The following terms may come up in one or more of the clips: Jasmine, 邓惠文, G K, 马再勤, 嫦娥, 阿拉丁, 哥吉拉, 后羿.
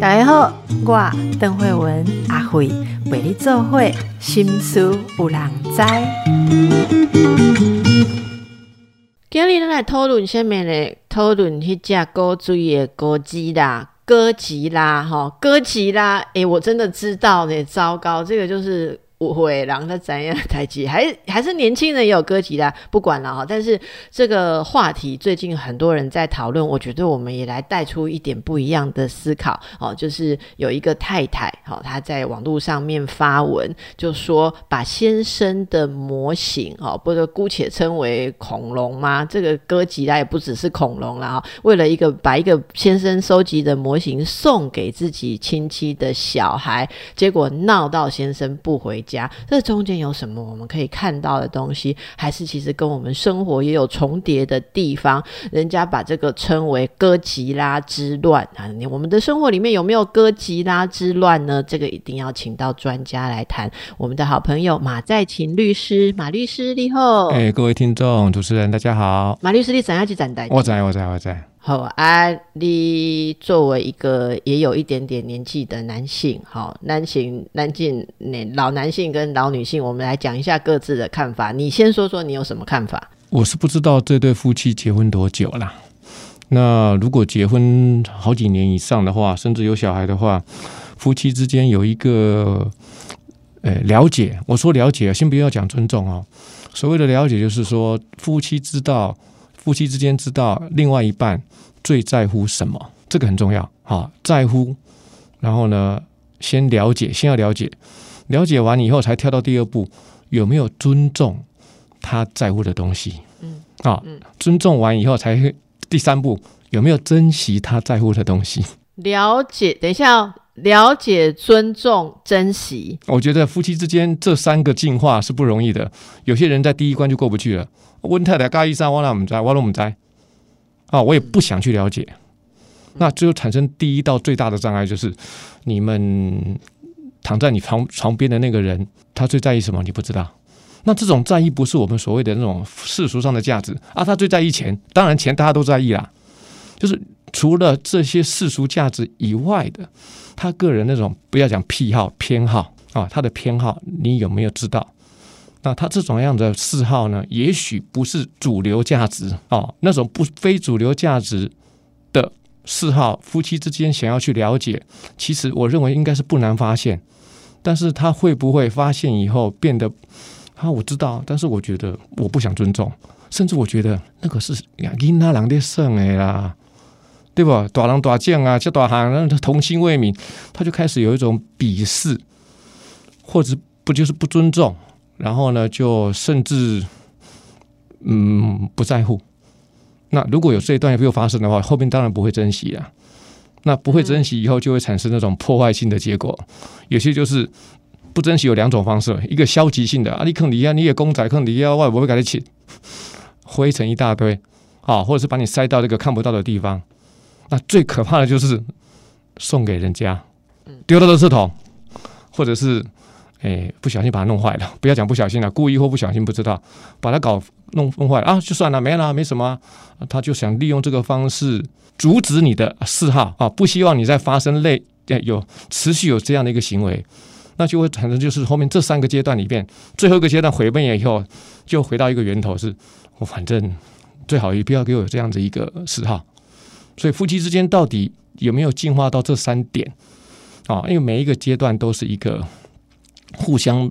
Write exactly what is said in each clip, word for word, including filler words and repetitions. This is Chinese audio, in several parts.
大家好，我邓惠文阿惠陪你做伙，心事有人知。今日咱来讨论什么呢？讨论迄只古锥的果子啦。哥吉拉哈，哥吉拉，哎、欸，我真的知道呢，糟糕，这个就是误会，然后他怎样台积，还还是年轻人也有哥吉拉，不管了哈。但是这个话题最近很多人在讨论，我觉得我们也来带出一点不一样的思考哦。就是有一个太太哈、哦，她在网络上面发文，就说把先生的模型哦，不是姑且称为恐龙吗？这个哥吉拉也不只是恐龙啦哈、哦。为了一个把一个先生收集的模型送给自己亲戚的小孩，结果闹到先生不回家。这中间有什么我们可以看到的东西，还是其实跟我们生活也有重叠的地方？人家把这个称为哥吉拉之乱、啊、我们的生活里面有没有哥吉拉之乱呢？这个一定要请到专家来谈。我们的好朋友马再勤律师，马律师你好、欸、各位听众主持人大家好。马律师你怎样去展台？我在我在我在好啊，你作为一个也有一点点年纪的男性，好，男性、男性、老男性跟老女性，我们来讲一下各自的看法。你先说说你有什么看法？我是不知道这对夫妻结婚多久啦。那如果结婚好几年以上的话，甚至有小孩的话，夫妻之间有一个呃了解。我说了解，先不要讲尊重哦。所谓的了解，就是说夫妻知道。夫妻之间知道另外一半最在乎什么，这个很重要、哦、在乎，然后呢先了解，先要了解，了解完以后才跳到第二步，有没有尊重他在乎的东西、哦、尊重完以后才第三步，有没有珍惜他在乎的东西。了解，等一下哦，了解、尊重、珍惜，我觉得夫妻之间这三个进化是不容易的。有些人在第一关就过不去了，温太太跟医生我哪不知道，我都不知道、啊、我也不想去了解、嗯、那最后产生第一道最大的障碍，就是你们躺在你 床, 床边的那个人他最在意什么你不知道。那这种在意不是我们所谓的那种世俗上的价值啊，他最在意钱，当然钱大家都在意啦，就是除了这些世俗价值以外的他个人那种，不要讲癖好偏好、啊、他的偏好你有没有知道？那他这种样的嗜好呢，也许不是主流价值、啊、那种不非主流价值的嗜好，夫妻之间想要去了解，其实我认为应该是不难发现。但是他会不会发现以后变得啊，我知道，但是我觉得我不想尊重，甚至我觉得那个是孩子人在耍的啦，对吧？大人大将啊，这大行童心未泯，他就开始有一种鄙视，或者不就是不尊重，然后呢，就甚至嗯不在乎。那如果有这一段又发生的话，后面当然不会珍惜啊。那不会珍惜以后，就会产生那种破坏性的结果。有些就是不珍惜有两种方式，一个消极性的啊，你坑你啊，你也公仔坑你啊，我也不会给你请，灰尘一大堆啊，或者是把你塞到这个看不到的地方。那最可怕的就是送给人家，丢到垃圾桶，或者是、欸、不小心把它弄坏了。不要讲不小心了，故意或不小心不知道，把它搞 弄, 弄坏了啊，就算了，没了，没什么、啊。他就想利用这个方式阻止你的嗜好啊，不希望你再发生类、欸、有持续有这样的一个行为，那就会产生就是后面这三个阶段里面，最后一个阶段毁灭以后，就回到一个源头是，我反正最好也不要给我有这样子一个嗜好。所以夫妻之间到底有没有进化到这三点啊、哦？因为每一个阶段都是一个互相、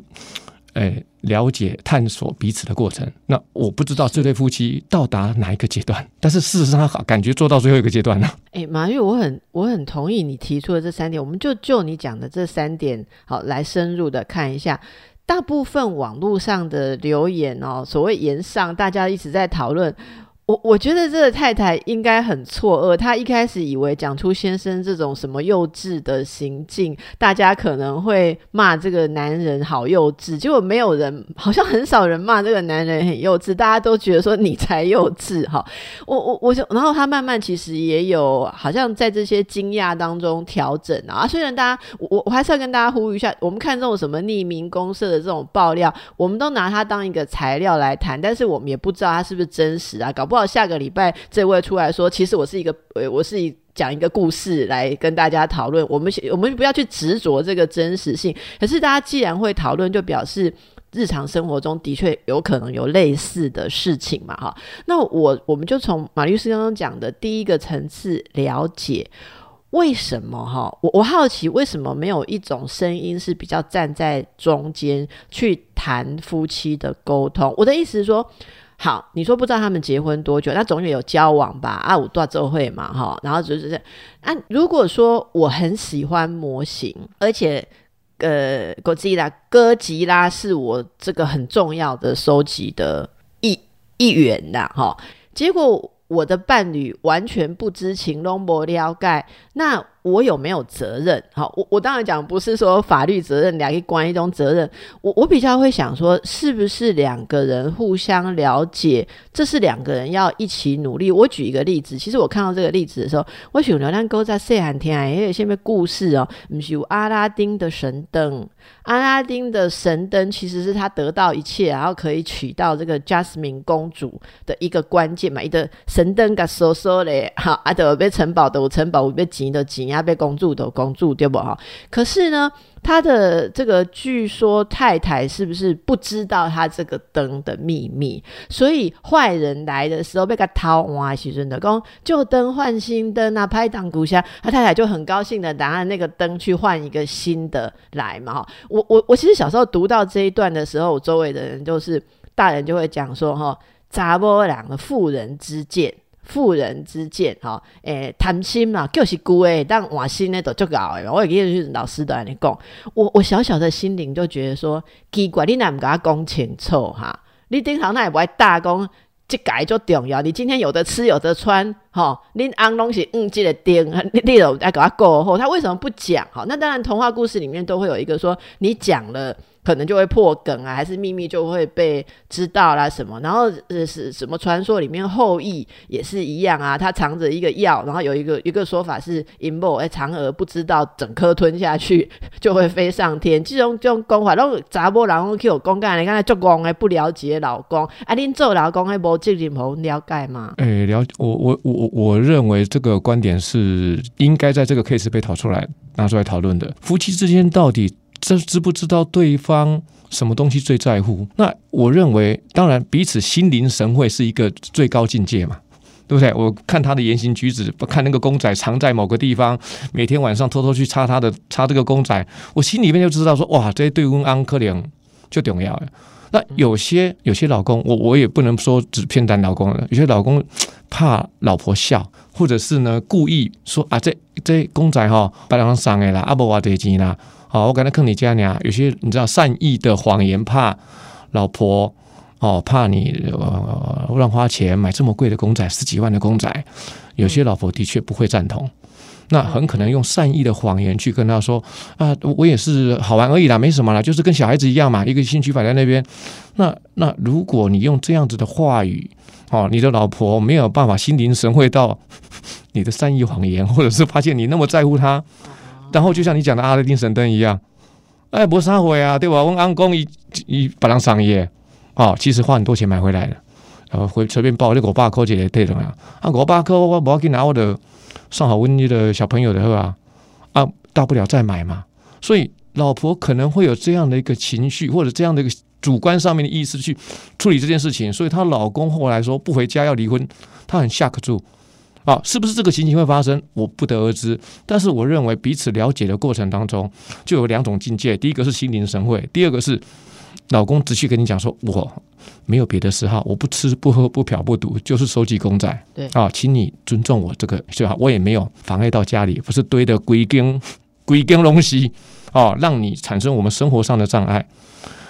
欸、了解、探索彼此的过程。那我不知道这对夫妻到达哪一个阶段，但是事实上他感觉做到最后一个阶段了、啊。哎、欸，马玉，我很我很同意你提出的这三点，我们就就你讲的这三点好来深入的看一下。大部分网络上的留言哦，所谓言上，大家一直在讨论。我我觉得这个太太应该很错愕，她一开始以为讲出先生这种什么幼稚的行径，大家可能会骂这个男人好幼稚，结果没有人，好像很少人骂这个男人很幼稚，大家都觉得说你才幼稚哈。我我我，然后她慢慢其实也有好像在这些惊讶当中调整啊。虽然大家，我我还是要跟大家呼吁一下，我们看这种什么匿名公社的这种爆料，我们都拿它当一个材料来谈，但是我们也不知道它是不是真实啊，搞不好到下个礼拜这位出来说其实我是一个呃，我是一讲一个故事来跟大家讨论，我们我们不要去执着这个真实性，可是大家既然会讨论就表示日常生活中的确有可能有类似的事情嘛哈。那我我们就从马律师刚刚讲的第一个层次了解为什么哈，我我好奇为什么没有一种声音是比较站在中间去谈夫妻的沟通。我的意思是说好，你说不知道他们结婚多久，那总也有交往吧，啊有大周会嘛哈，然后就是啊，如果说我很喜欢模型，而且呃哥吉拉哥吉拉是我这个很重要的收集的一一员啦哈，结果我的伴侣完全不知情都没了解，那我有没有责任？好， 我, 我当然讲不是说法律责任，两个关一种责任，我我比较会想说是不是两个人互相了解，这是两个人要一起努力。我举一个例子，其实我看到这个例子的时候我想说我们还在小孩听的那个什么故事哦，不是有阿拉丁的神灯，阿拉丁的神灯其实是他得到一切然后可以娶到这个 Jasmine 公主的一个关键嘛，一个神灯给收收的，好啊，就要城堡就有城堡，有要钱就钱，被公主的公主对不对？可是呢他的这个据说太太是不是不知道他这个灯的秘密，所以坏人来的时候被他偷换的时候就说旧灯换新灯啊，拍档鼓下他太太就很高兴的拿那个灯去换一个新的来嘛。我我我其实小时候读到这一段的时候，我周围的人就是大人就会讲说查某人妇人之见，妇人之见，哈、哦，诶，贪心嘛，就是旧的，但换新的都足搞的嘛。我也记得老师都安尼讲，我我小小的心灵就觉得说，奇怪，你哪唔甲我讲清楚哈？你顶头那也不爱大讲，这改就重要。你今天有的吃，有的穿，哈、哦，你昂东西嗯，这个丁，你你都爱搞过后，他为什么不讲？哈、哦，那当然，童话故事里面都会有一个说，你讲了。可能就会破梗啊，还是秘密就会被知道啦、啊、什么，然后呃是什么传说里面后羿也是一样啊，他藏着一个药，然后有一个一个说法是阴谋，哎，嫦娥不知道整颗吞下去就会飞上天，这种这种讲法，拢查某人讲去有讲干，你刚才足戆的不了解老公，啊，恁做老公还无责任无了解吗？哎、欸，了，我我我我认为这个观点是应该在这个 case 被讨出来拿出来讨论的，夫妻之间到底。这知不知道对方什么东西最在乎？那我认为，当然彼此心灵神会是一个最高境界嘛，对不对？我看他的言行举止，看那个公仔藏在某个地方，每天晚上偷偷去擦他的擦这个公仔，我心里面就知道说，哇，这对我翁可能就重要了。那有些有些老公，我我也不能说只偏袒老公了，有些老公怕老婆笑。或者是呢，故意说啊，这这公仔哈、哦，把人送的啦，啊不花多钱啦，好、哦，我刚才坑你家娘，有些你知道善意的谎言，怕老婆哦，怕你、呃、乱花钱买这么贵的公仔，十几万的公仔，有些老婆的确不会赞同，那很可能用善意的谎言去跟他说啊，我也是好玩而已啦，没什么啦，就是跟小孩子一样嘛，一个兴趣摆在那边。那那如果你用这样子的话语。哦，你的老婆没有办法心领神会到你的善意谎言，或者是发现你那么在乎她，然后就像你讲的阿拉丁神灯一样，哎，没啥会啊，对吧？我公公一一把人赏耶，哦，其实花很多钱买回来的，然后回随便包那五百块钱对了啊，啊五百块我不要去拿我的上好温妮的小朋友的喝啊，啊大不了再买嘛。所以老婆可能会有这样的一个情绪，或者这样的一个。主观上面的意思去处理这件事情，所以她老公后来说不回家要离婚，她很shock住啊，是不是这个情形会发生？我不得而知。但是我认为彼此了解的过程当中，就有两种境界，第一个是心领神会，第二个是老公直接跟你讲说，我没有别的嗜好，我不吃不喝不嫖不赌，就是收集公仔。对啊，请你尊重我这个，是吧？我也没有妨碍到家里，不是堆的规根规根东西啊，让你产生我们生活上的障碍。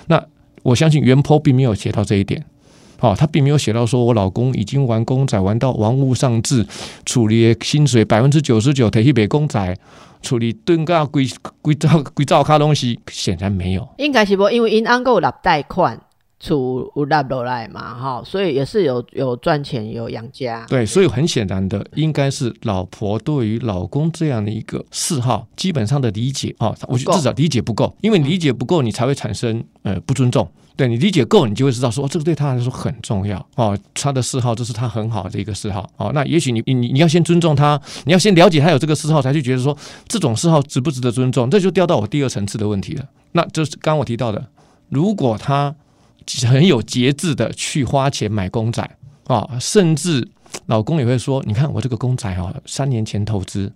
那我相信原 po 并没有写到这一点、哦、他并没有写到说我老公已经玩公仔玩到玩物丧志，处理薪水 百分之九十九 拿去买公仔，处理顿到整整套卡东西，显然没有，应该是没有，因为他们还有拿贷款厝有拿下来嘛，所以也是有有赚钱有养家。对，所以很显然的，应该是老婆对于老公这样的一个嗜好，基本上的理解啊、哦，我觉得至少理解不够，因为理解不够，你才会产生呃不尊重，对你理解够，你就会知道说、哦、这个对他来说很重要哦，他的嗜好这是他很好的一个嗜好哦。那也许你你你要先尊重他，你要先了解他有这个嗜好，才去觉得说这种嗜好值不值得尊重，这就掉到我第二层次的问题了。那就是刚刚我提到的，如果他很有节制的去花钱买公仔啊、哦，甚至老公也会说，你看我这个公仔啊、哦，三年前投资，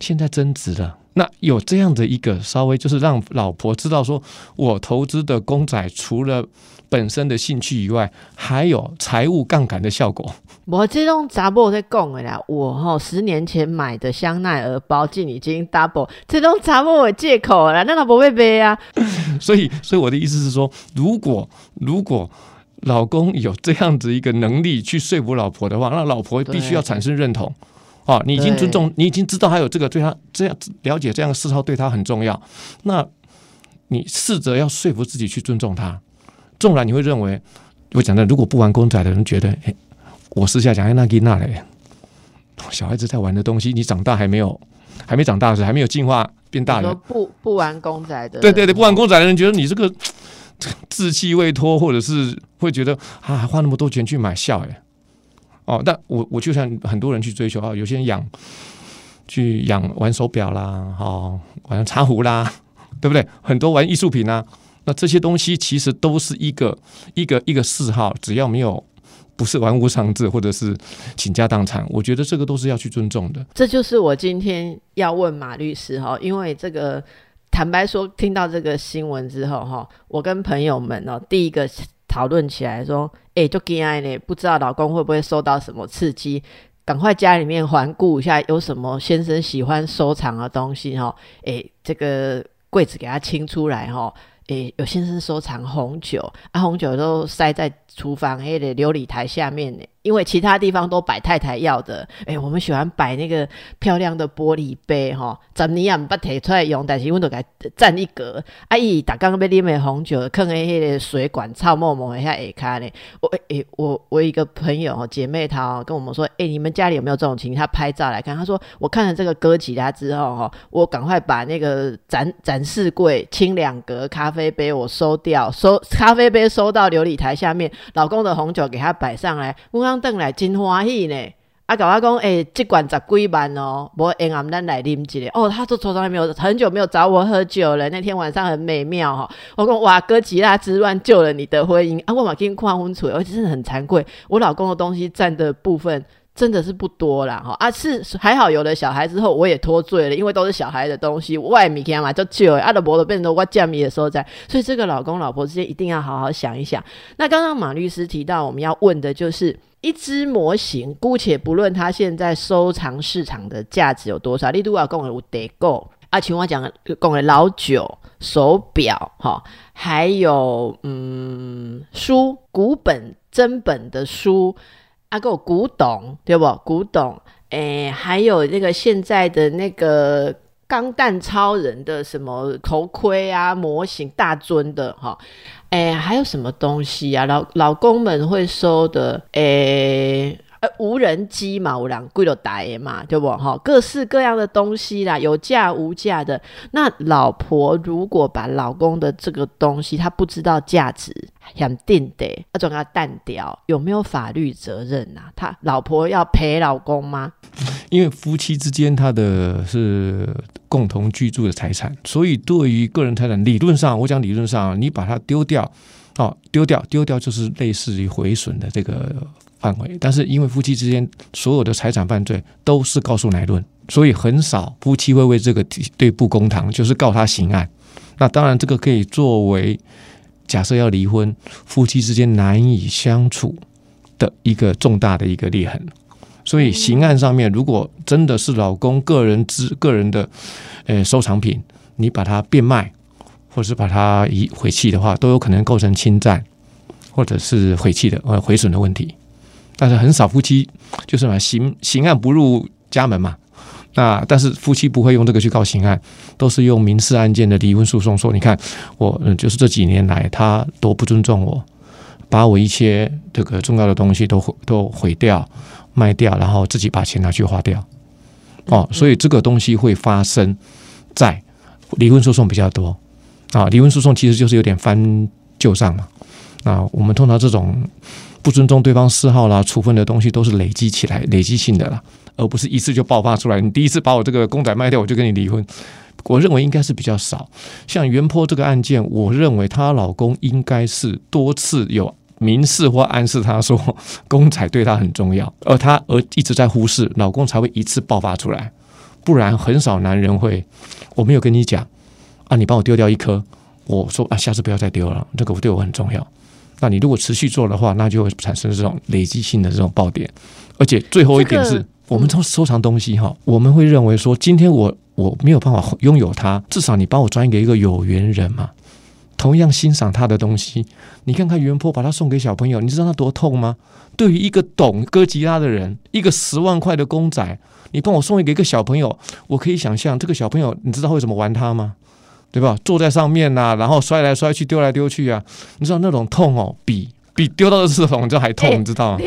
现在增值了。那有这样的一个稍微就是让老婆知道说我投资的公仔除了本身的兴趣以外还有财务杠杆的效果。我这种查某在讲的啦，我吼、哦、十年前买的香奈儿包竟已经 double， 这种查某的借口啦，那老婆会背啊。所以所以我的意思是说，如果如果老公有这样子一个能力去说服老婆的话，那老婆必须要产生认同。哦，你已经尊重，你已经知道他有这个，对他这样了解这样的嗜好对他很重要。那你试着要说服自己去尊重他，纵然你会认为，我讲的如果不玩公仔的人觉得，欸、我私下讲，哎，那囡仔嘞，小孩子在玩的东西，你长大还没有，还没长大时，还没有进化变大人，不不玩公仔的人，对对对，不玩公仔的人觉得你这个稚气未脱，或者是会觉得啊，花那么多钱去买笑哎、欸。哦，但我我就像很多人去追求啊、哦，有些人养去养玩手表啦，哦，玩茶壶啦，对不对？很多玩艺术品啊，那这些东西其实都是一个一个一个嗜好，只要没有不是玩物丧志或者是倾家荡产，我觉得这个都是要去尊重的。这就是我今天要问马律师哈、哦，因为这个坦白说，听到这个新闻之后哈、哦，我跟朋友们哦，第一个讨论起来说，哎、欸，就惊哀呢，不知道老公会不会受到什么刺激，赶快家里面环顾一下，有什么先生喜欢收藏的东西哈，哎、欸，这个柜子给他清出来哈，哎、欸，有先生收藏红酒，啊，红酒都塞在厨房哎的、欸、琉璃台下面呢，因为其他地方都摆太太要的，哎、欸，我们喜欢摆那个漂亮的玻璃杯哈，十年也唔捌摕出来用，但是我们就给它占一格。啊，伊大刚要啉的红酒，放在迄个水管臭沫沫一下下骹呢。我诶、欸，我我有一个朋友姐妹她跟我们说，哎、欸，你们家里有没有这种情？她拍照来看，她说我看了这个哥吉拉之后哈，我赶快把那个展展示柜清两格，咖啡杯我收掉，收咖啡杯收到琉璃台下面，老公的红酒给他摆上来。我回来真欢喜呢，啊，跟我说，欸，这罐十几万哦，不然我们来喝一下。哦，他都从来没有，很久没有找我喝酒了，那天晚上很美妙哦。我说，哇，哥吉拉之乱救了你的婚姻，啊，我也快看婚出来，而且真的很惭愧，我老公的东西占的部分真的是不多啦，啊，是还好有了小孩之后我也脱罪了，因为都是小孩的东西，我的东西嘛很少的，啊，就没就变成我占他的所在，所以这个老公老婆之间一定要好好想一想。那刚刚马律师提到我们要问的就是一只模型，姑且不论它现在收藏市场的价值有多少，你刚才说的有地购啊，像我讲的老酒、手表、哦、还有嗯书，古本真本的书啊，还有古董，对不？古董，诶，还有那个现在的那个钢弹超人的什么头盔啊，模型大尊的哈，诶，还有什么东西啊？老老公们会收的，诶。呃，无人机嘛，有人几落台的嘛，对不？哈，各式各样的东西啦，有价无价的。那老婆如果把老公的这个东西，他不知道价值，想定的，要转给他淡掉，有没有法律责任啊？他老婆要赔老公吗？因为夫妻之间他的是共同居住的财产，所以对于个人财产，理论上，我讲理论上，你把它丢掉，哦，丢掉，丢掉就是类似于毁损的这个。范围，但是因为夫妻之间所有的财产犯罪都是告诉乃论，所以很少夫妻会为这个对簿公堂，就是告他刑案。那当然，这个可以作为假设要离婚，夫妻之间难以相处的一个重大的一个裂痕。所以刑案上面，如果真的是老公个人之个人的呃收藏品，你把它变卖，或是把它遗毁弃的话，都有可能构成侵占或者是毁弃的呃毁损的问题。但是很少夫妻就是嘛，刑刑案不入家门嘛，那但是夫妻不会用这个去告刑案，都是用民事案件的离婚诉讼说，你看我、嗯、就是这几年来他多不尊重我，把我一些这个重要的东西都都毁掉、卖掉，然后自己把钱拿去花掉。哦，所以这个东西会发生在离婚诉讼比较多啊，离婚诉讼其实就是有点翻旧账嘛。那我们通常这种不尊重对方嗜好啦、处分的东西，都是累积起来、累积性的啦，而不是一次就爆发出来。你第一次把我这个公仔卖掉，我就跟你离婚。我认为应该是比较少。像袁坡这个案件，我认为她老公应该是多次有明示或暗示她说公仔对她很重要，而她而一直在忽视，老公才会一次爆发出来。不然很少男人会，我没有跟你讲啊，你帮我丢掉一颗，我说啊，下次不要再丢了，这个对我很重要。那你如果持续做的话，那就会产生这种累积性的这种爆点。而且最后一点是，我们从收藏东西哈，我们会认为说，今天我我没有办法拥有它，至少你帮我转给一个有缘人嘛。同样欣赏他的东西，你看看袁坡把他送给小朋友，你知道他多痛吗？对于一个懂哥吉拉的人，一个十万块的公仔，你帮我送给一个小朋友，我可以想象这个小朋友，你知道会怎么玩他吗？对吧？坐在上面呐、啊，然后摔来摔去，丢来丢去啊，你知道那种痛哦，比比丢到的垃圾桶这还痛，欸、你知道吗？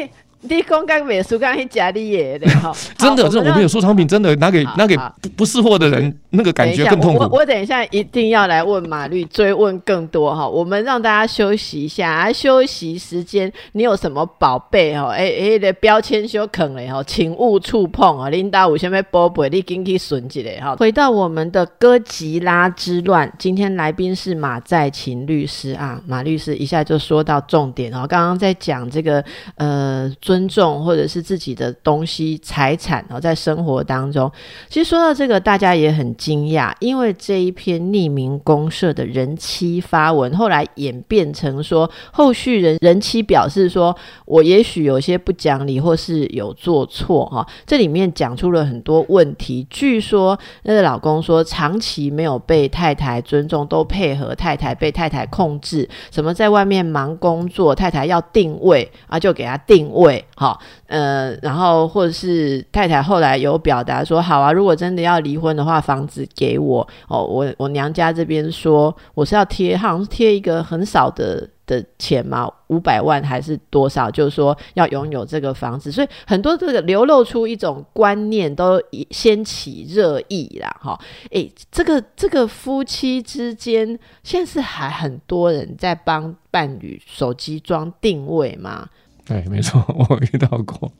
你讲刚美术刚去夹你耶的哈，真的，这我们有收藏品，真的拿给拿给不识货的人，那个感觉更痛苦。我, 我等一下一定要来问马律追问更多哈，我们让大家休息一下，啊、休息时间你有什么宝贝哈？哎、欸、哎、欸，的标签修坑嘞哈，请勿触碰啊！领导有什么宝贝，你进去损一嘞哈。回到我们的哥吉拉之乱，今天来宾是马在勤律师啊，马律师一下就说到重点哦，刚刚在讲这个呃尊重或者是自己的东西财产、哦、在生活当中，其实说到这个大家也很惊讶，因为这一篇匿名公社的人妻发文后来演变成说，后续人人妻表示说我也许有些不讲理或是有做错、哦、这里面讲出了很多问题。据说那个老公说长期没有被太太尊重，都配合太太，被太太控制，什么在外面忙工作，太太要定位、啊、就给她定位好，呃，然后或者是太太后来有表达说，好啊，如果真的要离婚的话，房子给我哦，我我娘家这边说我是要贴，好像是贴一个很少的的钱嘛，五百万还是多少，就是说要拥有这个房子，所以很多这个流露出一种观念，都掀起热议啦哈。哎，这个这个夫妻之间，现在是还很多人在帮伴侣手机装定位嘛？对，没错，我遇到过，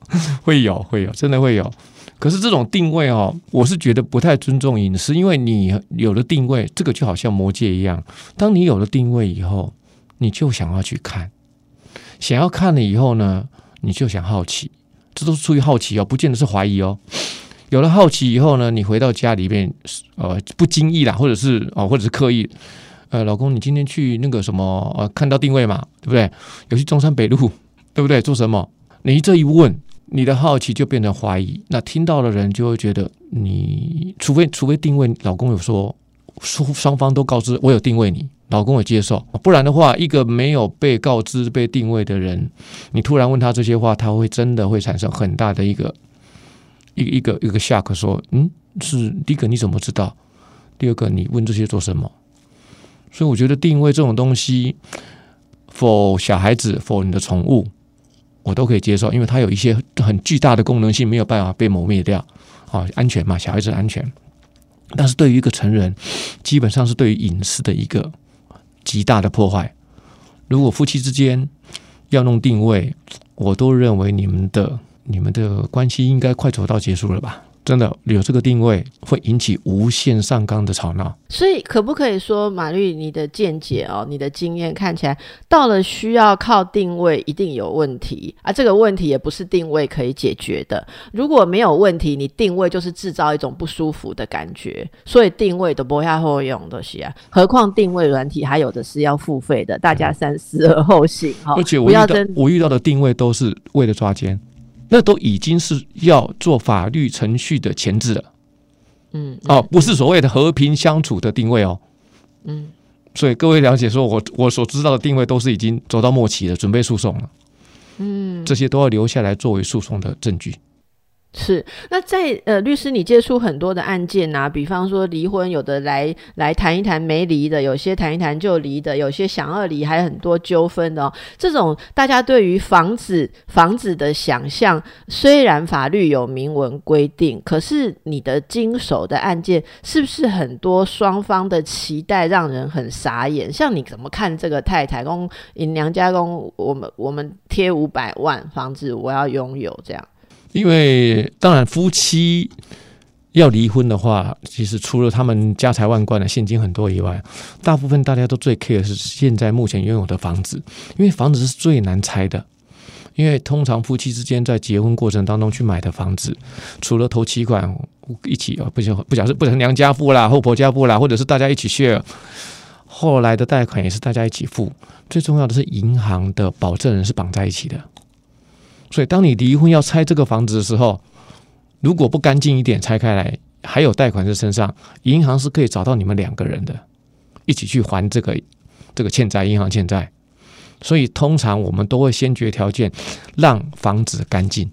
会有会有，真的会有。可是这种定位哦，我是觉得不太尊重隐私，因为你有了定位，这个就好像魔戒一样，当你有了定位以后，你就想要去看，想要看了以后呢，你就想好奇，这都是出于好奇哦，不见得是怀疑哦。有了好奇以后呢，你回到家里面，呃，不经意啦，或者是哦、呃，或者是刻意。呃，老公，你今天去那个什么，呃，看到定位嘛，对不对？有去中山北路。对不对？做什么？你这一问，你的好奇就变成怀疑。那听到的人就会觉得你，除非除非定位老公有说，双方都告知我有定位你，老公有接受，不然的话，一个没有被告知被定位的人，你突然问他这些话，他会真的会产生很大的一个一一个一个 shock， 说，嗯，是第一个你怎么知道？第二个你问这些做什么？所以我觉得定位这种东西 ，for 小孩子 ，for 你的宠物。我都可以接受，因为它有一些很巨大的功能性没有办法被磨灭掉、哦、安全嘛，小孩子安全。但是对于一个成人，基本上是对于隐私的一个极大的破坏。如果夫妻之间要弄定位，我都认为你们的你们的关系应该快走到结束了吧。真的有这个定位会引起无限上纲的吵闹，所以可不可以说马律你的见解哦，你的经验看起来到了需要靠定位一定有问题啊，这个问题也不是定位可以解决的，如果没有问题你定位就是制造一种不舒服的感觉，所以定位都不太好用的是啊，何况定位软体还有的是要付费的，大家三思而后行、哦、而且我遇到我遇到的定位都是为了抓奸，那都已经是要做法律程序的前置了，嗯，哦，不是所谓的和平相处的定位哦，嗯，所以各位了解说我，我所知道的定位都是已经走到末期了，准备诉讼了，嗯，这些都要留下来作为诉讼的证据。是，那在呃，律师你接触很多的案件啊，比方说离婚，有的来来谈一谈没离的，有些谈一谈就离的，有些想要离，还很多纠纷的哦。这种大家对于房子房子的想象，虽然法律有明文规定，可是你的经手的案件是不是很多双方的期待让人很傻眼？像你怎么看这个太太说你娘家说我们我们贴五百万房子我要拥有这样？因为当然夫妻要离婚的话，其实除了他们家财万贯的现金很多以外，大部分大家都最 care 是现在目前拥有的房子，因为房子是最难拆的。因为通常夫妻之间在结婚过程当中去买的房子，除了头期款一起不讲不讲是不讲娘家付啦、后婆家付啦，或者是大家一起 share， 后来的贷款也是大家一起付，最重要的是银行的保证人是绑在一起的。所以当你离婚要拆这个房子的时候，如果不干净一点拆开来，还有贷款在身上，银行是可以找到你们两个人的，一起去还这个这个欠债，银行欠债。所以通常我们都会先决条件让房子干净。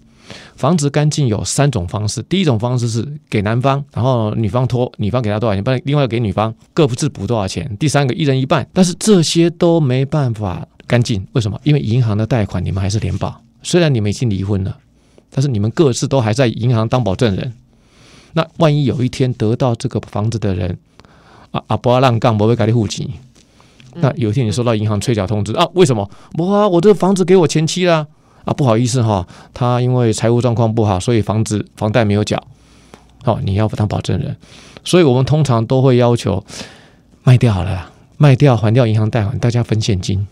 房子干净有三种方式，第一种方式是给男方，然后女方拖女方给他多少钱，另外给女方各自补多少钱，第三个一人一半。但是这些都没办法干净，为什么？因为银行的贷款你们还是联保。虽然你们已经离婚了，但是你们各自都还在银行当保证人。那万一有一天得到这个房子的人啊，阿伯浪杠不会给你户籍，那有一天你收到银行催缴通知啊，为什么？不啊，我这个房子给我前妻啦，啊，不好意思哈、哦，他因为财务状况不好，所以房子房贷没有缴，好、哦，你要当保证人。所以我们通常都会要求卖掉好了啦，卖掉还掉银行贷款，大家分现金，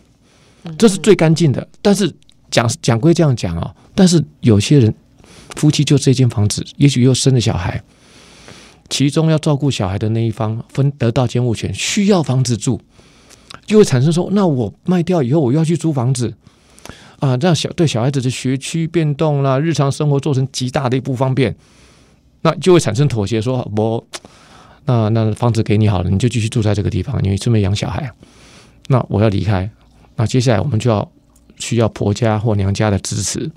这是最干净的。但是讲讲归这样讲哦，但是有些人夫妻就这间房子，也许又生了小孩，其中要照顾小孩的那一方分得到监护权，需要房子住，就会产生说，那我卖掉以后，我要去租房子啊，让小对小孩子的学区变动啦，日常生活做成极大的一不方便，那就会产生妥协说，我那那房子给你好了，你就继续住在这个地方，因为顺便养小孩。那我要离开，那接下来我们就要。需要婆家或娘家的支持，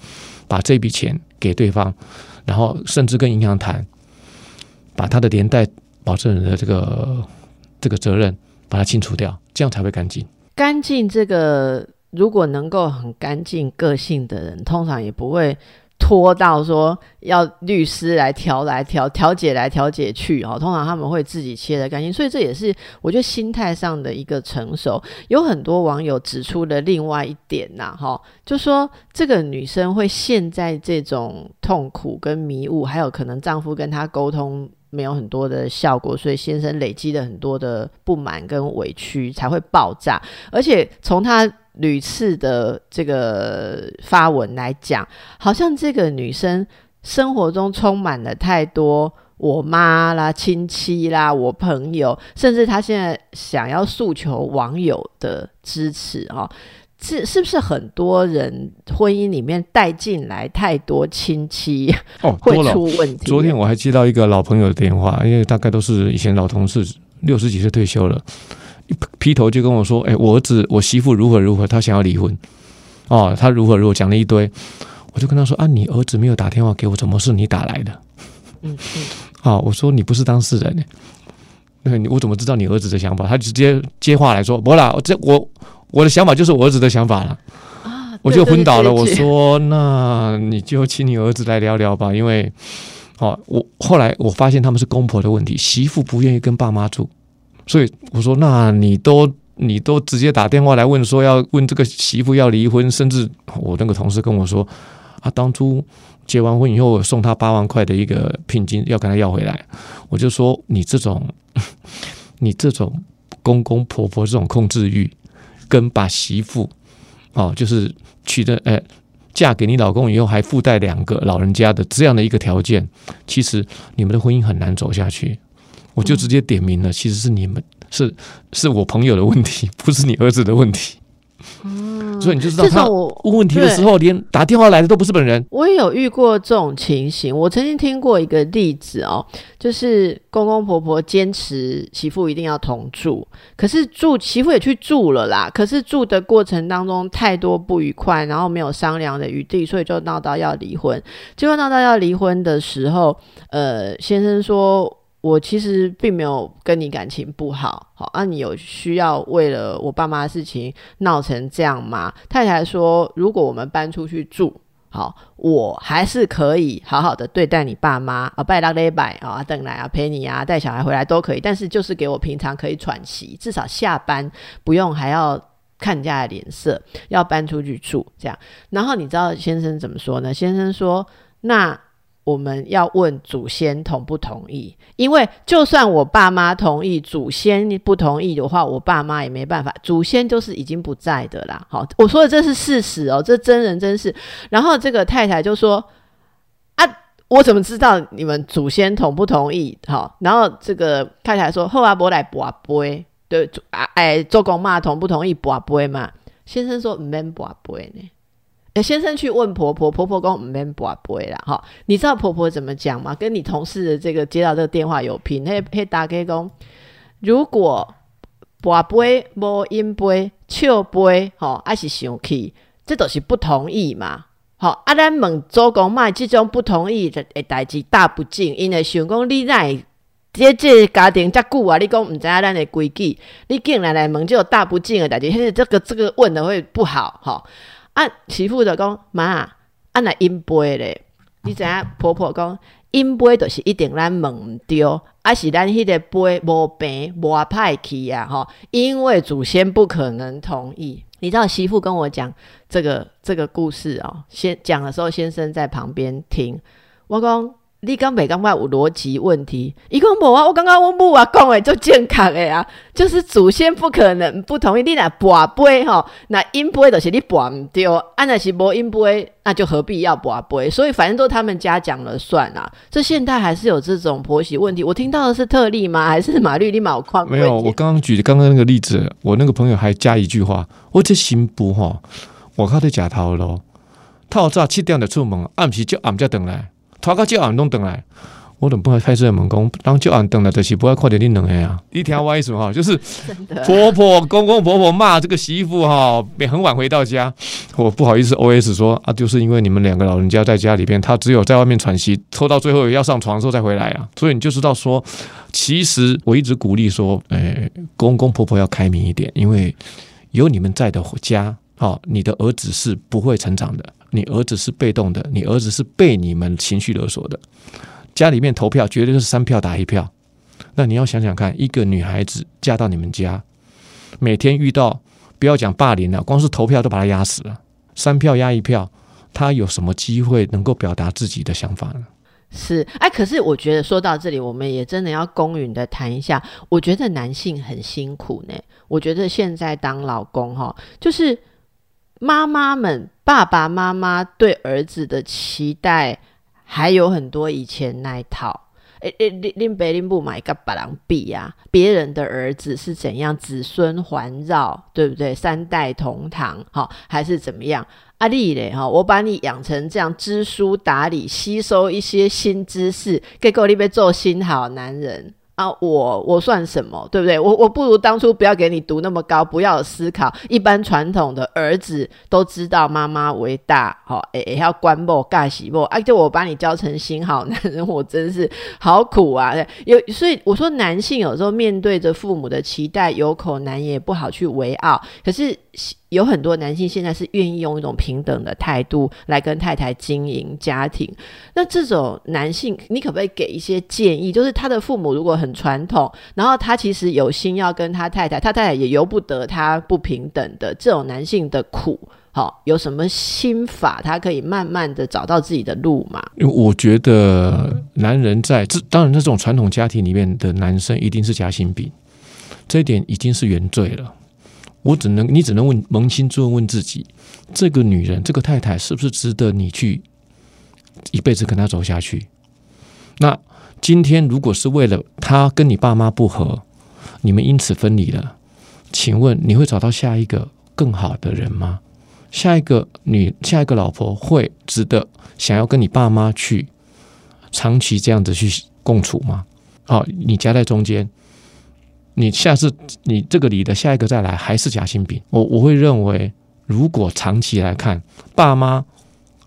把这笔钱给对方，然后甚至跟银行谈，把他的连带保证人的这个这个责任把它清除掉，这样才会干净。干净这个如果能够很干净个性的人，通常也不会拖到说要律师来调来调调解来调解去、哦、通常他们会自己切的干净，所以这也是我觉得心态上的一个成熟。有很多网友指出了另外一点、啊哦、就说这个女生会陷在这种痛苦跟迷雾，还有可能丈夫跟她沟通没有很多的效果，所以先生累积了很多的不满跟委屈才会爆炸。而且从她屡次的这个发文来讲，好像这个女生生活中充满了太多我妈啦、亲戚啦、我朋友，甚至她现在想要诉求网友的支持、哦、是, 是不是很多人婚姻里面带进来太多亲戚、哦、会出问题？昨天我还接到一个老朋友的电话，因为大概都是以前老同事，六十几岁退休了，劈头就跟我说：“哎、欸，我儿子、我媳妇如何如何，他想要离婚，哦，他如何如何讲了一堆。”我就跟他说：“啊，你儿子没有打电话给我，怎么是你打来的？”嗯嗯，啊，我说你不是当事人、欸，那我怎么知道你儿子的想法？他直接接话来说：“不啦，这我我的想法就是我儿子的想法了。”啊，我就昏倒了。我说：“那你就请你儿子来聊聊吧，因为哦，我后来我发现他们是公婆的问题，媳妇不愿意跟爸妈住。”所以我说，那你都你都直接打电话来问，说要问这个媳妇要离婚，甚至我那个同事跟我说，啊，当初结完婚以后，我送他八万块的一个聘金，要跟他要回来。我就说，你这种你这种公公婆婆这种控制欲，跟把媳妇哦，就是娶的哎。嫁给你老公以后还附带两个老人家的这样的一个条件，其实你们的婚姻很难走下去。我就直接点名了，其实是你们是是我朋友的问题，不是你儿子的问题。嗯，所以你就知道他问问题的时候连打电话来的都不是本人。我也有遇过这种情形，我曾经听过一个例子哦，就是公公婆婆坚持媳妇一定要同住，可是住媳妇也去住了啦，可是住的过程当中太多不愉快，然后没有商量的余地，所以就闹到要离婚。结果闹到要离婚的时候，呃，先生说我其实并没有跟你感情不好，好啊，你有需要为了我爸妈的事情闹成这样吗？太太说，如果我们搬出去住，好，我还是可以好好的对待你爸妈啊，拜六礼拜啊，等来啊，陪你啊，带小孩回来都可以，但是就是给我平常可以喘息，至少下班不用还要看人家的脸色，要搬出去住这样。然后你知道先生怎么说呢？先生说，那我们要问祖先同不同意，因为就算我爸妈同意，祖先不同意的话，我爸妈也没办法，祖先就是已经不在的啦。好，我说的这是事实哦，这真人真事。然后这个太太就说啊，我怎么知道你们祖先同不同意？好，然后这个太太说，好啊，没来拔杯，对，哎，做公妈同不同意拔杯嘛？先生说不用拔杯呢。先生去问婆婆，婆婆说不用拔杯啦，齁，你知道婆婆怎么讲吗？跟你同事的这个接到这个电话有评，那那大家说，如果拔杯没音杯笑杯，齁，还是生气，这就是不同意嘛。好啊，我们问祖公妈这种不同意的事情大不敬，因为想说你怎么这这家庭这么久啊，你说不知道我们的规矩，你竟然来问这种大不敬的事情，这个这个问的会不好，齁啊，媳妇就说妈，啊那因杯咧，你知影婆婆说因杯就是一定咱问唔对，啊是咱迄个杯无平无歹去啊吼，因为祖先不可能同意。你知道媳妇跟我讲这个这个故事哦，先讲的时候先生在旁边听，我讲你敢袂感觉有逻辑问题？伊讲无啊，我刚刚我母啊讲诶，就健康诶啊，就是祖先不可能不同意。你若拔杯吼，那因杯就是你拔唔对，啊那是无因杯，那就何必要拔杯？所以反正都他们家讲了算啦、啊。这现代还是有这种婆媳问题。我听到的是特例吗？还是马律你冇看？没有，我刚刚举刚刚那个例子，我那个朋友还加一句话：我这新妇吼，我靠在假头咯，透早七点就出门，暗时就暗才回来。拖到这晚都回来，我就不好开始问说人这晚回来就是不要看到你两个啊，你听我的意思吗？就是婆婆公公婆婆骂这个媳妇、哦、很晚回到家，我不好意思 O S 说啊，就是因为你们两个老人家在家里边，他只有在外面喘息，拖到最后要上床的时候再回来啊。所以你就知道说，其实我一直鼓励说、哎、公公婆婆要开明一点，因为有你们在的家、哦、你的儿子是不会成长的，你儿子是被动的，你儿子是被你们情绪勒索的。家里面投票绝对是三票打一票。那你要想想看，一个女孩子嫁到你们家，每天遇到不要讲霸凌了、啊，光是投票都把她压死了，三票压一票，她有什么机会能够表达自己的想法呢？是，哎，可是我觉得说到这里，我们也真的要公允的谈一下。我觉得男性很辛苦呢。我觉得现在当老公哈，就是妈妈们。爸爸妈妈对儿子的期待还有很多以前那一套，欸欸、你你爸你母也会跟别人比啊，别人的儿子是怎样子孙环绕，对不对？三代同堂、哦、还是怎么样啊？你咧、哦、我把你养成这样知书达理，吸收一些新知识，结果你要做新好男人啊，我我算什么，对不对？我我不如当初不要给你读那么高，不要有思考。一般传统的儿子都知道妈妈为大，好、哦，也要管某尬媳妇。哎、啊，就我把你教成新好男人，我真是好苦啊！有，所以我说男性有时候面对着父母的期待，有口难言，不好去维傲。可是有很多男性现在是愿意用一种平等的态度来跟太太经营家庭。那这种男性你可不可以给一些建议，就是他的父母如果很传统，然后他其实有心要跟他太太，他太太也由不得他不平等的这种男性的苦、哦、有什么心法他可以慢慢的找到自己的路吗？我觉得男人在当然这种传统家庭里面的男生一定是夹心饼，这一点已经是原罪了。我只能，你只能问，扪心自问问自己，这个女人，这个太太是不是值得你去一辈子跟她走下去？那今天如果是为了她跟你爸妈不和，你们因此分离了，请问你会找到下一个更好的人吗？下一个女下一个老婆会值得想要跟你爸妈去长期这样子去共处吗？哦，你夹在中间，你下次你这个离的下一个再来还是夹心饼。我我会认为，如果长期来看，爸妈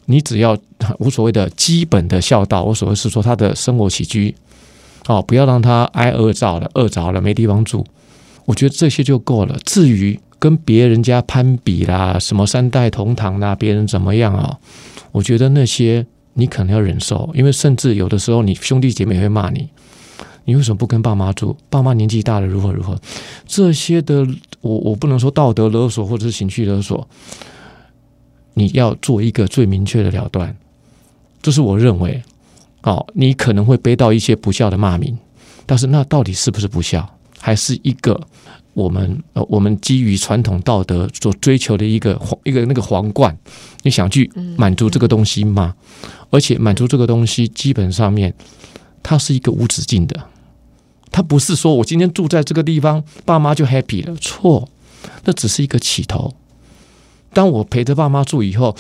你只要无所谓的基本的孝道，我所谓是说他的生活起居，哦，不要让他挨饿着了，饿着了没地方住，我觉得这些就够了。至于跟别人家攀比啦，什么三代同堂啦，别人怎么样啊、哦？我觉得那些你可能要忍受，因为甚至有的时候你兄弟姐妹会骂你，你为什么不跟爸妈住？爸妈年纪大了，如何如何？这些的，我我不能说道德勒索或者是情绪勒索，你要做一个最明确的了断。这是我认为，哦，你可能会背到一些不孝的骂名，但是那到底是不是不孝，还是一个？我们呃，我们基于传统道德所追求的一个一个那个皇冠，你想去满足这个东西吗？而且满足这个东西，基本上面它是一个无止境的，它不是说我今天住在这个地方，爸妈就 happy 了，错，那只是一个起头。当我陪着爸妈住以后，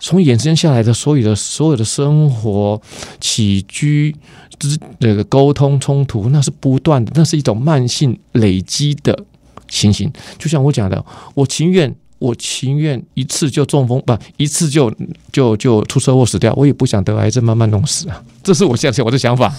从衍生下来的所有的所有的生活起居这个沟通冲突，那是不断的，那是一种慢性累积的情形。就像我讲的，我情愿我情愿一次就中风，不一次就就就出车祸死掉，我也不想得癌症慢慢弄死啊。这是我现在我的想法。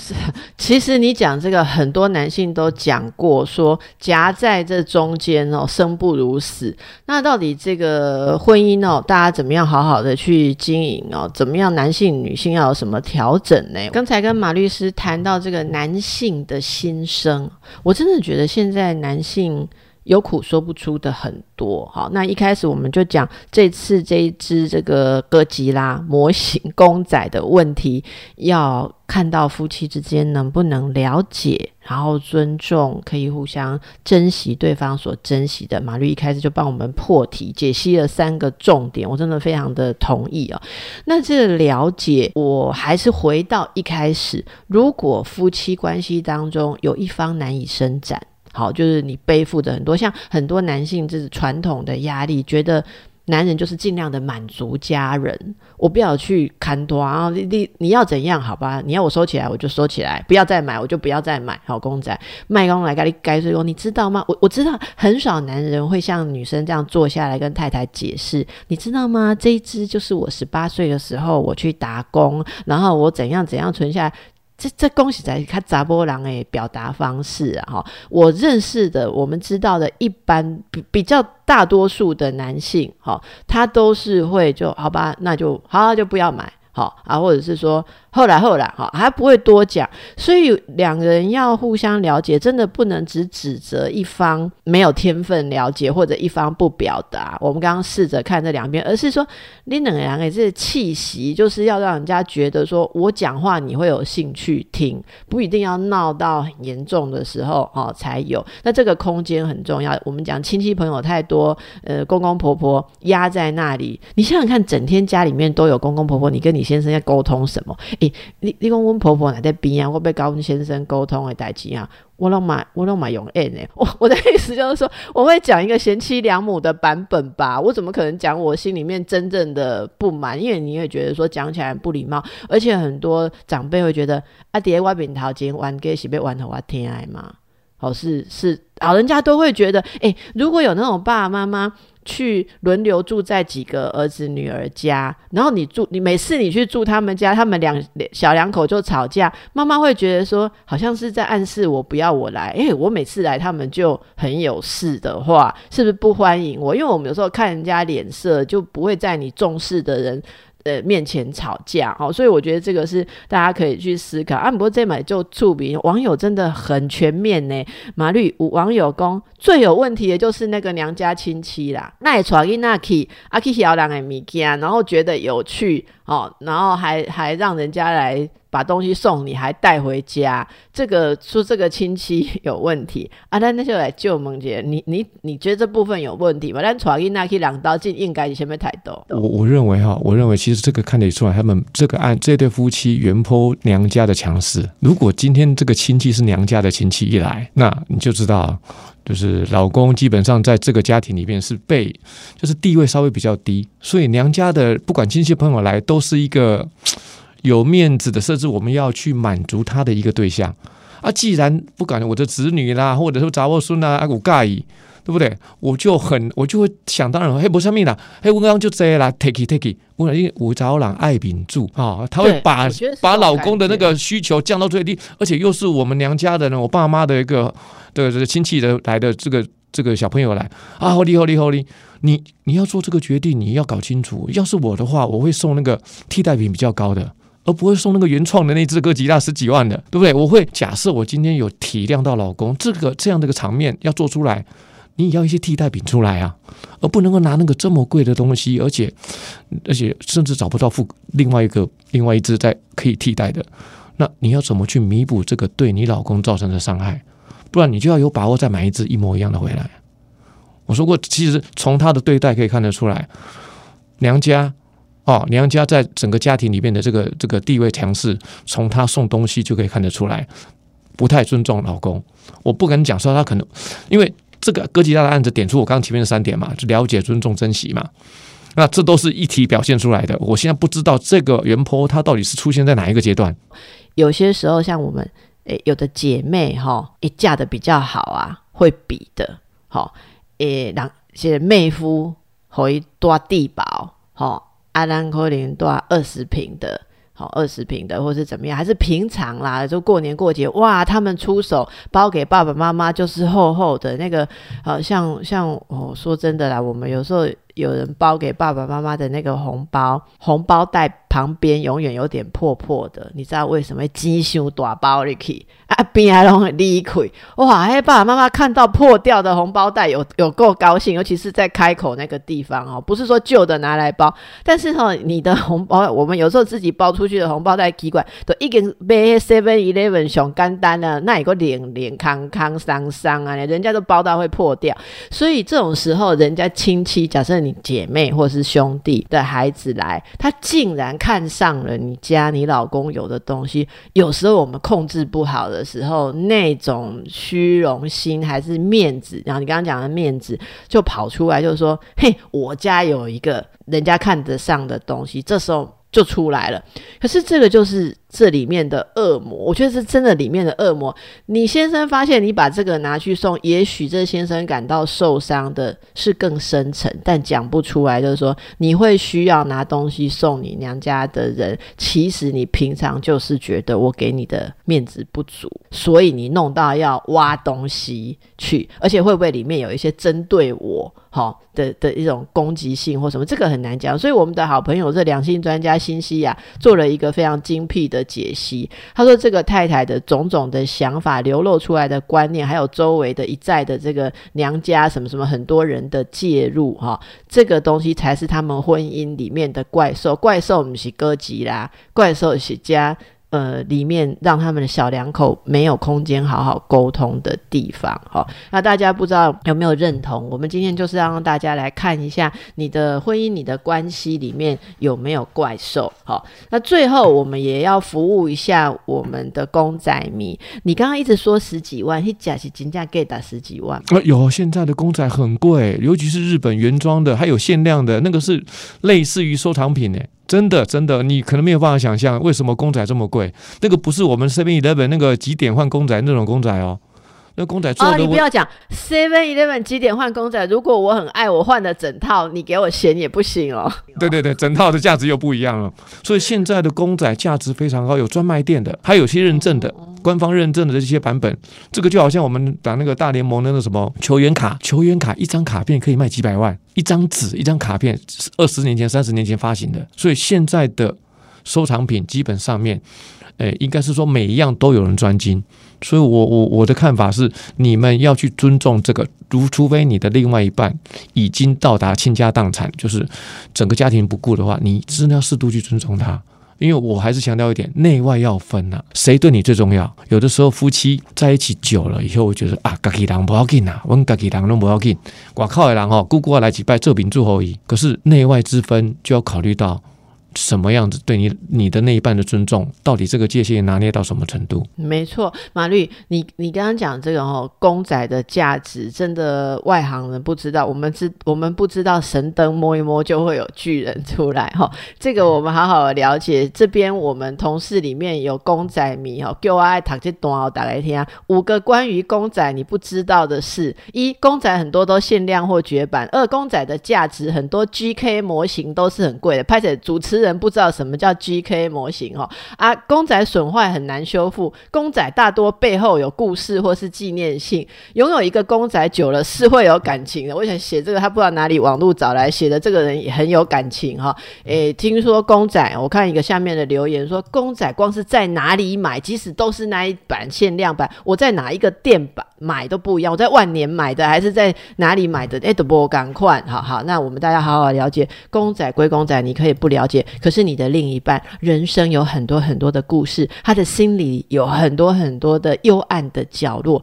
其实你讲这个，很多男性都讲过说，夹在这中间哦，生不如死。那到底这个婚姻哦，大家怎么样好好的去经营哦？怎么样男性女性要有什么调整呢？刚才跟马律师谈到这个男性的心声，我真的觉得现在男性有苦说不出的很多。好，那一开始我们就讲这次这一只这个哥吉拉模型公仔的问题，要看到夫妻之间能不能了解，然后尊重，可以互相珍惜对方所珍惜的。马律一开始就帮我们破题解析了三个重点，我真的非常的同意哦。那这个了解，我还是回到一开始，如果夫妻关系当中有一方难以伸展，好，就是你背负着很多，像很多男性就是传统的压力，觉得男人就是尽量的满足家人，我不要去砍断啊，你你要怎样好吧，你要我收起来我就收起来，不要再买我就不要再买。好，公仔卖公来给你改水工，你知道吗？我我知道很少男人会像女生这样坐下来跟太太解释，你知道吗？这一支就是我十八岁的时候我去打工，然后我怎样怎样存下来。这这恭喜在看查波郎的表达方式啊！我认识的，我们知道的，一般比比较大多数的男性，哦，他都是会就好吧，那就好就不要买，好啊，或者是说后来后来，哈，他不会多讲。所以两个人要互相了解，真的不能只指责一方没有天分了解，或者一方不表达。我们刚刚试着看这两边，而是说你两个人的这气息，就是要让人家觉得说我讲话你会有兴趣听，不一定要闹到很严重的时候，哦，才有。那这个空间很重要。我们讲亲戚朋友太多，呃，公公婆婆压在那里，你想想看，整天家里面都有公公婆婆，你跟你先生要沟通什么？欸，你你讲阮婆婆哪在边啊？我要跟阮先生沟通的代志啊，我拢嘛我拢嘛用演诶。我我的意思就是说，我会讲一个贤妻良母的版本吧。我怎么可能讲我心里面真正的不满？因为你会觉得说讲起来不礼貌，而且很多长辈会觉得啊，伫我面头前冤家是要冤给我听的嘛。好，是是，老人家都会觉得，哎，欸，如果有那种爸爸妈妈去轮流住在几个儿子女儿家，然后你住，你每次你去住他们家，他们两小两口就吵架，妈妈会觉得说好像是在暗示我不要我来，哎，欸，我每次来他们就很有事的话，是不是不欢迎我？因为我们有时候看人家脸色，就不会在你重视的人呃面前吵架，哦，所以我觉得这个是大家可以去思考啊。不过这买就触笔网友真的很全面呢。马律有网友说最有问题的就是那个娘家亲戚啦，那也带囡仔去啊去晓人的物件，然后觉得有趣，哦，然后还还让人家来把东西送你还带回家，这个说这个亲戚有问题啊。咱那就来就问一下，你你你觉得这部分有问题吗？咱带囡仔去人家进应该是什么态度？我我认为哈，我认为其实这个看得出来，他们这个案这对夫妻原剖娘家的强势。如果今天这个亲戚是娘家的亲戚一来，那你就知道。就是老公基本上在这个家庭里面是被就是地位稍微比较低，所以娘家的不管亲戚朋友来都是一个有面子的，甚至我们要去满足他的一个对象啊。既然不管我的子女啦，或者是查某孙啦，啊我介意，对不对？我就很我就会想当然，嘿，没什么啦，嘿，我刚就这啦 ，take it take it， 我因为我查某人爱民主啊，他会把把老公的那个需求降到最低，而且又是我们娘家的呢，我爸妈的一个。对对，亲戚的来的这个这个小朋友来啊，好哩好哩好哩，你你要做这个决定，你要搞清楚。要是我的话，我会送那个替代品比较高的，而不会送那个原创的那只哥吉拉十几万的，对不对？我会假设我今天有体谅到老公，这个这样的一个场面要做出来，你也要一些替代品出来啊，而不能够拿那个这么贵的东西，而且而且甚至找不到另外一个另外一只在可以替代的，那你要怎么去弥补这个对你老公造成的伤害？不然你就要有把握再买一只一模一样的回来。我说过，其实从他的对待可以看得出来，娘家哦，娘家在整个家庭里面的这个这个地位强势，从他送东西就可以看得出来，不太尊重老公。我不敢讲说他可能，因为这个哥吉拉的案子点出我刚刚前面的三点嘛，就了解、尊重、珍惜嘛。那这都是一体表现出来的。我现在不知道这个原 po 它到底是出现在哪一个阶段。有些时候像我们。欸、有的姐妹哈，一嫁的比较好啊，会比的，吼，诶，人些妹夫可以多地保，吼，阿兰可能多二十平的，好二十平的，或是怎么样，还是平常啦，就过年过节，哇，他们出手包给爸爸妈妈就是厚厚的那个，呃，像像我、哦、说真的啦，我们有时候有人包给爸爸妈妈的那个红包，红包袋旁边永远有点破破的，你知道为什么？钱太大包进去，啊边还拢裂开，哇！哎，爸爸妈妈看到破掉的红包袋有有够高兴，尤其是在开口那个地方哦，不是说旧的拿来包，但是哈、哦，你的红包，我们有时候自己包出去的红包袋奇怪，都已经买 七十一 上简单了，那也个零零康康桑桑啊，人家都包到会破掉，所以这种时候，人家亲戚，假设你。姐妹或是兄弟的孩子来，他竟然看上了你家你老公有的东西，有时候我们控制不好的时候，那种虚荣心还是面子，然后你刚刚讲的面子就跑出来，就说嘿，我家有一个人家看得上的东西，这时候就出来了。可是这个就是这里面的恶魔，我觉得是真的里面的恶魔。你先生发现你把这个拿去送，也许这先生感到受伤的是更深层，但讲不出来，就是说你会需要拿东西送你娘家的人，其实你平常就是觉得我给你的面子不足，所以你弄到要挖东西去，而且会不会里面有一些针对我、哦、的, 的一种攻击性或什么，这个很难讲。所以我们的好朋友这良心专家辛西亚做了一个非常精辟的解析，他说这个太太的种种的想法流露出来的观念，还有周围的一再的这个娘家什么什么很多人的介入、哦、这个东西才是他们婚姻里面的怪兽。怪兽不是哥吉拉，怪兽是家呃，里面让他们的小两口没有空间好好沟通的地方、哦、那大家不知道有没有认同，我们今天就是要让大家来看一下你的婚姻你的关系里面有没有怪兽、哦、那最后我们也要服务一下我们的公仔迷，你刚刚一直说十几万，那假是真的给打十几万、呃、有，现在的公仔很贵，尤其是日本原装的还有限量的，那个是类似于收藏品耶，真的真的你可能没有办法想象为什么公仔这么贵，那个不是我们 七十一 那个几点换公仔那种公仔哦，那公仔做的、哦、你不要讲 七十一 几点换公仔，如果我很爱我换的整套，你给我钱也不行哦。对对对，整套的价值又不一样了，所以现在的公仔价值非常高，有专卖店的，还有些认证的官方认证的这些版本，这个就好像我们打那个大联盟的那什么球员卡，球员卡一张卡片可以卖几百万，一张纸一张卡片是二十年前三十年前发行的，所以现在的收藏品基本上面、呃、应该是说每一样都有人专精，所以我我我的看法是你们要去尊重这个，如除非你的另外一半已经到达倾家荡产，就是整个家庭不顾的话，你真的要适度去尊重他，因为我还是强调一点，内外要分啊，谁对你最重要？有的时候夫妻在一起久了以后，我觉得啊，自己人不要紧啊，我们自己人都不要紧，外口的人吼、哦，姑姑来几拜做饼祝福伊。可是内外之分就要考虑到。什么样子对你你的那一半的尊重，到底这个界限拿捏到什么程度？没错，玛丽，你你刚刚讲这个哦，公仔的价值真的外行人不知道，我们知我们不知道神灯摸一摸就会有巨人出来哈、哦，这个我们好好的了解。这边我们同事里面有公仔迷哈、哦，叫我爱读这段我打来听五个关于公仔你不知道的事：一、公仔很多都限量或绝版；二、公仔的价值很多 G K 模型都是很贵的，拍摄主持。人不知道什么叫 G K 模型、哦、啊，公仔损坏很难修复，公仔大多背后有故事或是纪念性，拥有一个公仔久了是会有感情的。我想写这个他不知道哪里网路找来写的，这个人也很有感情、哦欸、听说公仔，我看一个下面的留言说，公仔光是在哪里买，即使都是那一版限量版，我在哪一个店买都不一样，我在万年买的还是在哪里买的，哎、欸，都不同款。好好，那我们大家好好了解公仔归公仔，你可以不了解，可是你的另一半人生有很多很多的故事，他的心里有很多很多的幽暗的角落，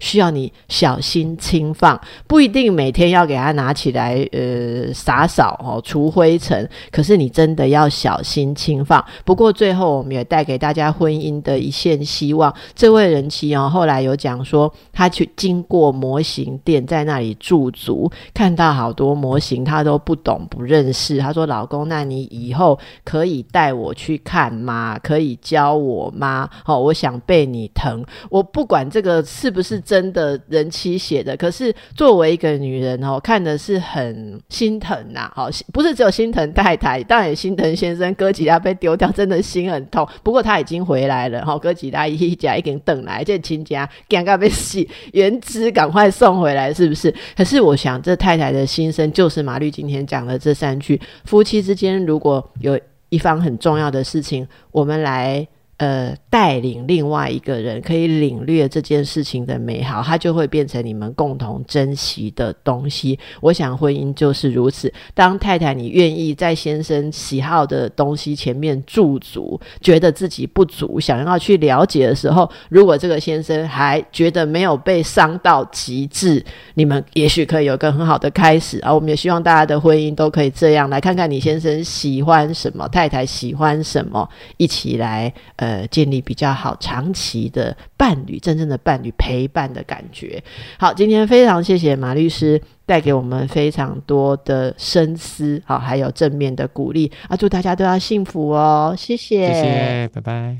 需要你小心轻放，不一定每天要给他拿起来呃洒扫、哦、除灰尘，可是你真的要小心轻放。不过最后我们也带给大家婚姻的一线希望，这位人妻、哦、后来有讲说他去经过模型店，在那里驻足，看到好多模型他都不懂不认识，他说老公，那你以后可以带我去看吗？可以教我吗、哦、我想被你疼。我不管这个是不是真的人妻写的，可是作为一个女人、哦、看的是很心疼啊、哦、不是只有心疼太太，当然也心疼先生，哥吉拉被丢掉真的心很痛，不过他已经回来了、哦、哥吉拉一家已经回来，这亲家怕到要死，原汁赶快送回来，是不是？可是我想这太太的心声就是玛丽今天讲的这三句，夫妻之间如果有一方很重要的事情，我们来呃带领另外一个人可以领略这件事情的美好，它就会变成你们共同珍惜的东西。我想婚姻就是如此，当太太你愿意在先生喜好的东西前面驻足，觉得自己不足，想要去了解的时候，如果这个先生还觉得没有被伤到极致，你们也许可以有个很好的开始啊！我们也希望大家的婚姻都可以这样，来看看你先生喜欢什么，太太喜欢什么，一起来呃呃，建立比较好长期的伴侣，真正的伴侣陪伴的感觉。好，今天非常谢谢马律师带给我们非常多的深思、哦、还有正面的鼓励啊！祝大家都要幸福哦，谢谢，谢谢，拜拜。